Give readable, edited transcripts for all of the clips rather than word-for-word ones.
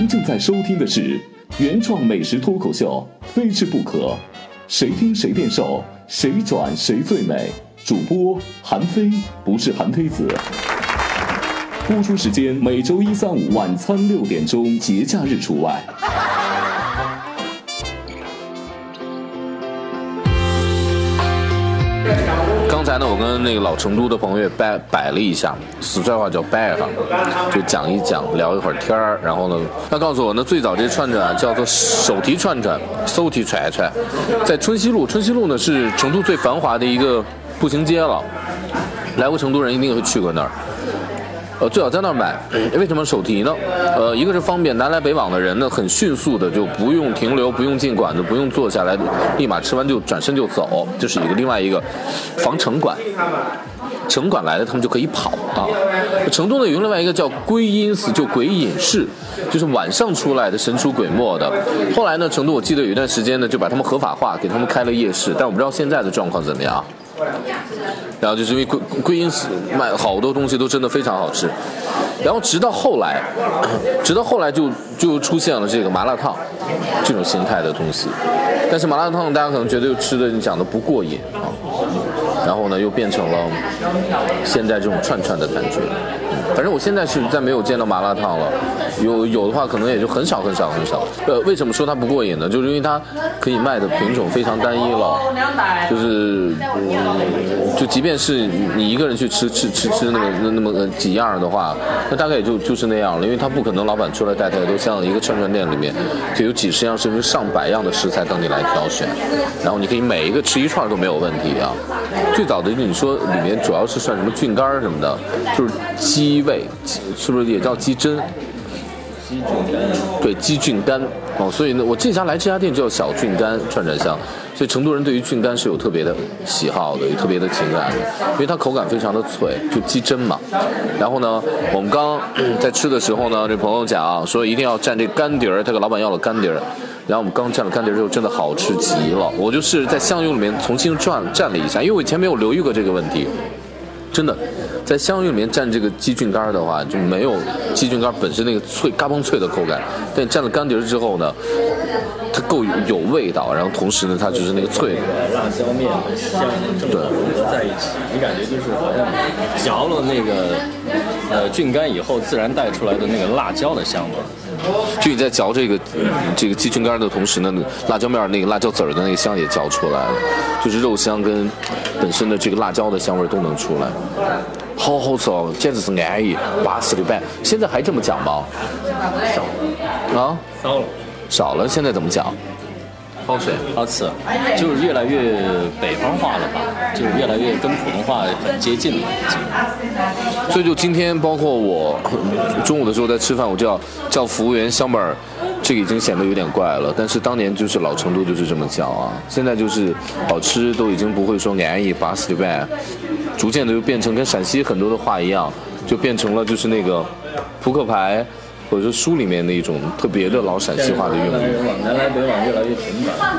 您正在收听的是原创美食脱口秀《非吃不可》，谁听谁变瘦，谁转谁最美。主播韩非，不是韩非子。播出时间每周一、三、五晚餐6点钟，节假日除外。刚才呢，我跟那个老成都的朋友摆了一下，四川话叫摆上，就讲一讲，聊一会儿天儿。然后呢，他告诉我，那最早这串串叫做手提串串，手提串串，在春熙路。春熙路呢是成都最繁华的一个步行街了，来过成都人一定会去过那儿。最好在那儿买，为什么手提呢？一个是方便，南来北往的人呢，很迅速的就不用停留，不用进馆子，不用坐下来，立马吃完就转身就走，这是一个。另外一个，防城管来的他们就可以跑啊。成都呢有另外一个叫归阴寺，就鬼隐寺，就是晚上出来的神出鬼没的。后来呢，成都我记得有一段时间呢就把他们合法化，给他们开了夜市，但我不知道现在的状况怎么样。然后就是因为归阴寺卖好多东西都真的非常好吃，然后直到后来就出现了这个麻辣烫这种形态的东西，但是麻辣烫大家可能觉得又吃的你讲的不过瘾啊，然后呢又变成了现在这种串串的感觉。反正我现在是再没有见到麻辣烫了，有的话可能也就很少。为什么说它不过瘾呢？就是因为它可以卖的品种非常单一了，就是就即便是你一个人去吃那么几样的话，那大概也就是那样了，因为它不可能老板出来带都像一个串串店里面就有几十样甚至上百样的食材等你来挑选，然后你可以每一个吃一串都没有问题啊。最早的你说里面主要是算什么菌干什么的，就是鸡味，是不是也叫鸡胗？对，鸡菌干哦。所以呢，我这家店叫小菌干串串香，所以成都人对于菌干是有特别的喜好的，有特别的情感的，因为它口感非常的脆，就鸡胗嘛。然后呢，我们刚在吃的时候呢，这朋友讲啊，说一定要蘸这干碟儿，他给老板要了干碟儿。然后我们刚蘸了干碟之后，真的好吃极了。我就是在香油里面重新蘸了一下，因为我以前没有留意过这个问题。真的，在香油里面蘸这个鸡菌干的话，就没有鸡菌干本身那个脆嘎嘣脆的口感。但蘸了干碟之后呢，它够有味道，然后同时呢，它就是那个脆的辣椒面和香正好在一起，你感觉就是好像嚼了那个菌干以后自然带出来的那个辣椒的香味。就你在嚼这个鸡菌干的同时呢，辣椒面那个辣椒籽儿的那个香也嚼出来了，就是肉香跟本身的这个辣椒的香味都能出来，好吃哦，简直是安逸，巴适的板。现在还这么讲吗？少了，现在怎么讲？好吃，就是越来越北方化了吧，就是越来越跟普通话很接近了。所以就今天，包括我中午的时候在吃饭，我叫服务员小妹儿，这个已经显得有点怪了。但是当年就是老成都就是这么叫啊，现在就是好吃都已经不会说安逸巴适的呗，逐渐的就变成跟陕西很多的话一样，就变成了就是那个扑克牌。或者说书里面的一种特别的老陕西话的用语，南来北往越来越频繁，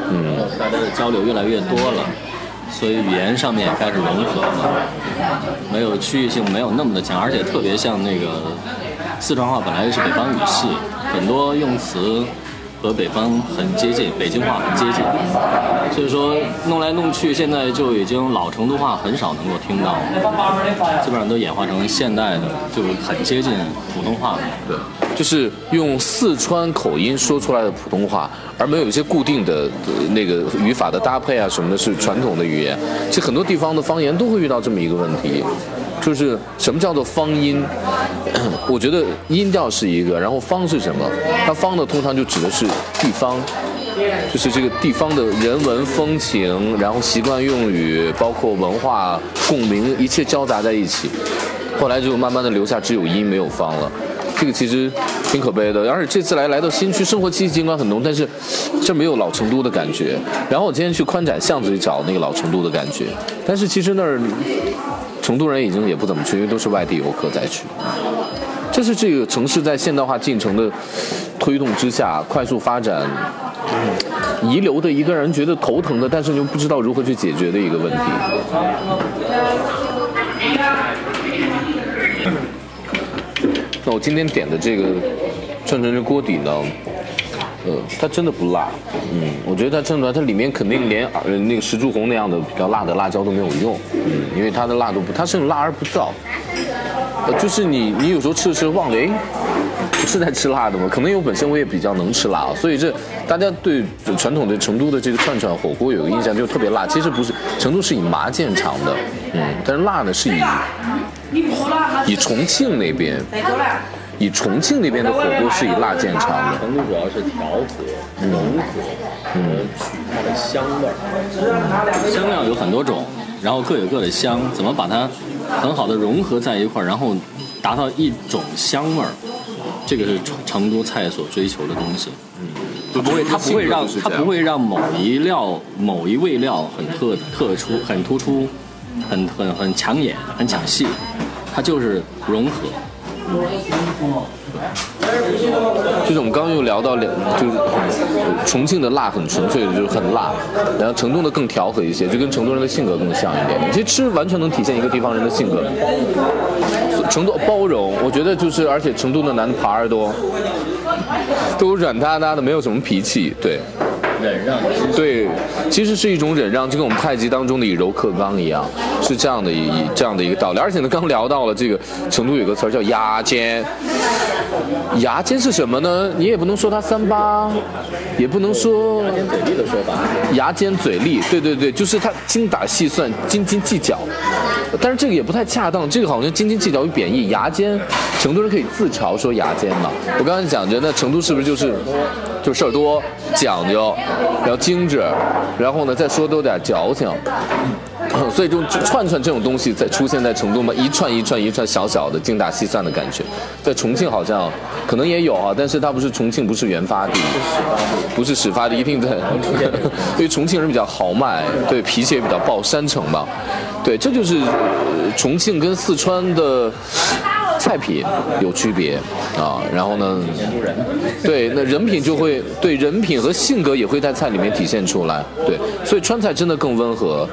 大家的交流越来越多了，所以语言上面也开始融合了，没有区域性，没有那么的强，而且特别像那个四川话本来是北方语系，很多用词和北方很接近，北京话很接近，所以说弄来弄去，现在就已经老成都话很少能够听到了，基本上都演化成现代的，就很接近普通话了。对。就是用四川口音说出来的普通话，而没有一些固定的那个语法的搭配啊什么的，是传统的语言。其实很多地方的方言都会遇到这么一个问题，就是什么叫做方音？我觉得音调是一个，然后方是什么？它方呢通常就指的是地方，就是这个地方的人文风情，然后习惯用语，包括文化共鸣，一切交杂在一起。后来就慢慢的留下只有音没有方了。这个其实挺可悲的，而且这次来到新区，生活气息尽管很浓，但是这没有老成都的感觉。然后我今天去宽窄巷子里找那个老成都的感觉，但是其实那儿成都人已经也不怎么去，因为都是外地游客在去。这是这个城市在现代化进程的推动之下快速发展遗留的一个人觉得头疼的，但是又不知道如何去解决的一个问题。那我今天点的这个蘸成这锅底呢，它真的不辣，我觉得它蘸出来，它里面肯定连那个石柱红那样的比较辣的辣椒都没有用，因为它的辣度不，它是辣而不燥，就是你有时候吃着吃着忘了，哎，不是在吃辣的吗？可能因为本身我也比较能吃辣，所以这大家对传统的成都的这个串串火锅有个印象，就特别辣，其实不是，成都是以麻见长的，但是辣呢是以重庆那边。 以重庆那边的火锅是以辣见长的，成都主要是调和、融合，取它的香味儿。香料有很多种，然后各有各的香，怎么把它很好的融合在一块儿，然后达到一种香味儿，这个是成都菜所追求的东西。它不会让某一味料很突出、很抢眼、很抢戏，它就是融合。 就是我们刚刚又聊到就是重庆的辣很纯粹，就是很辣，然后成都的更调和一些，就跟成都人的性格更像一点。其实吃完全能体现一个地方人的性格。成都包容，我觉得就是，而且成都的男孩都软塌塌的，没有什么脾气，对。 忍让，对，其实是一种忍让，就跟我们太极当中的以柔克刚一样，是这样的一个道理。而且呢，刚聊到了这个成都有个词儿叫牙尖，牙尖是什么呢？你也不能说它三八，也不能说牙尖嘴利的说法。牙尖嘴利，对，就是他精打细算、斤斤计较。但是这个也不太恰当，这个好像斤斤计较有贬义。牙尖，成都人可以自嘲说牙尖嘛。我刚才讲着，那成都是不是就事儿多、讲究？ 然后精致，然后呢，再说都有点矫情，所以这种串这种东西在出现在成都嘛，一串小的精打细算的感觉，在重庆好像可能也有啊，但是它重庆不是原发地，不是始发地，一定在，因为重庆人比较豪迈，对，脾气也比较暴，山城嘛，对，这就是重庆跟四川的。 菜品有区别啊，然后呢，对，那人品就会对人品和性格也会在菜里面体现出来，对，所以川菜真的更温和，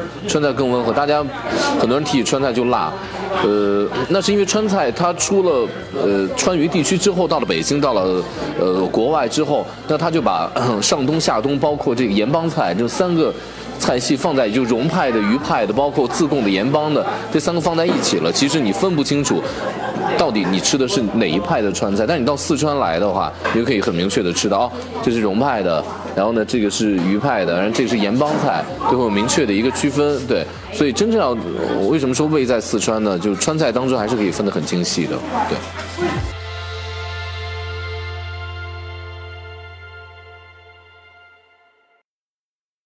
大家很多人提起川菜就辣，那是因为川菜它出了川渝地区之后，到了北京，到了国外之后，那它就把上东下东，包括这个盐帮菜，就三个。 菜系放在就蓉派的、渝派的，包括自贡的、盐帮的这三个放在一起了。其实你分不清楚，到底你吃的是哪一派的川菜。但你到四川来的话，你就可以很明确的吃到，哦，这是蓉派的，然后呢，这个是渝派的，然后这个是盐帮菜，就会有明确的一个区分。对，所以真正要我为什么说味在四川呢？就是川菜当中还是可以分得很清晰的。对。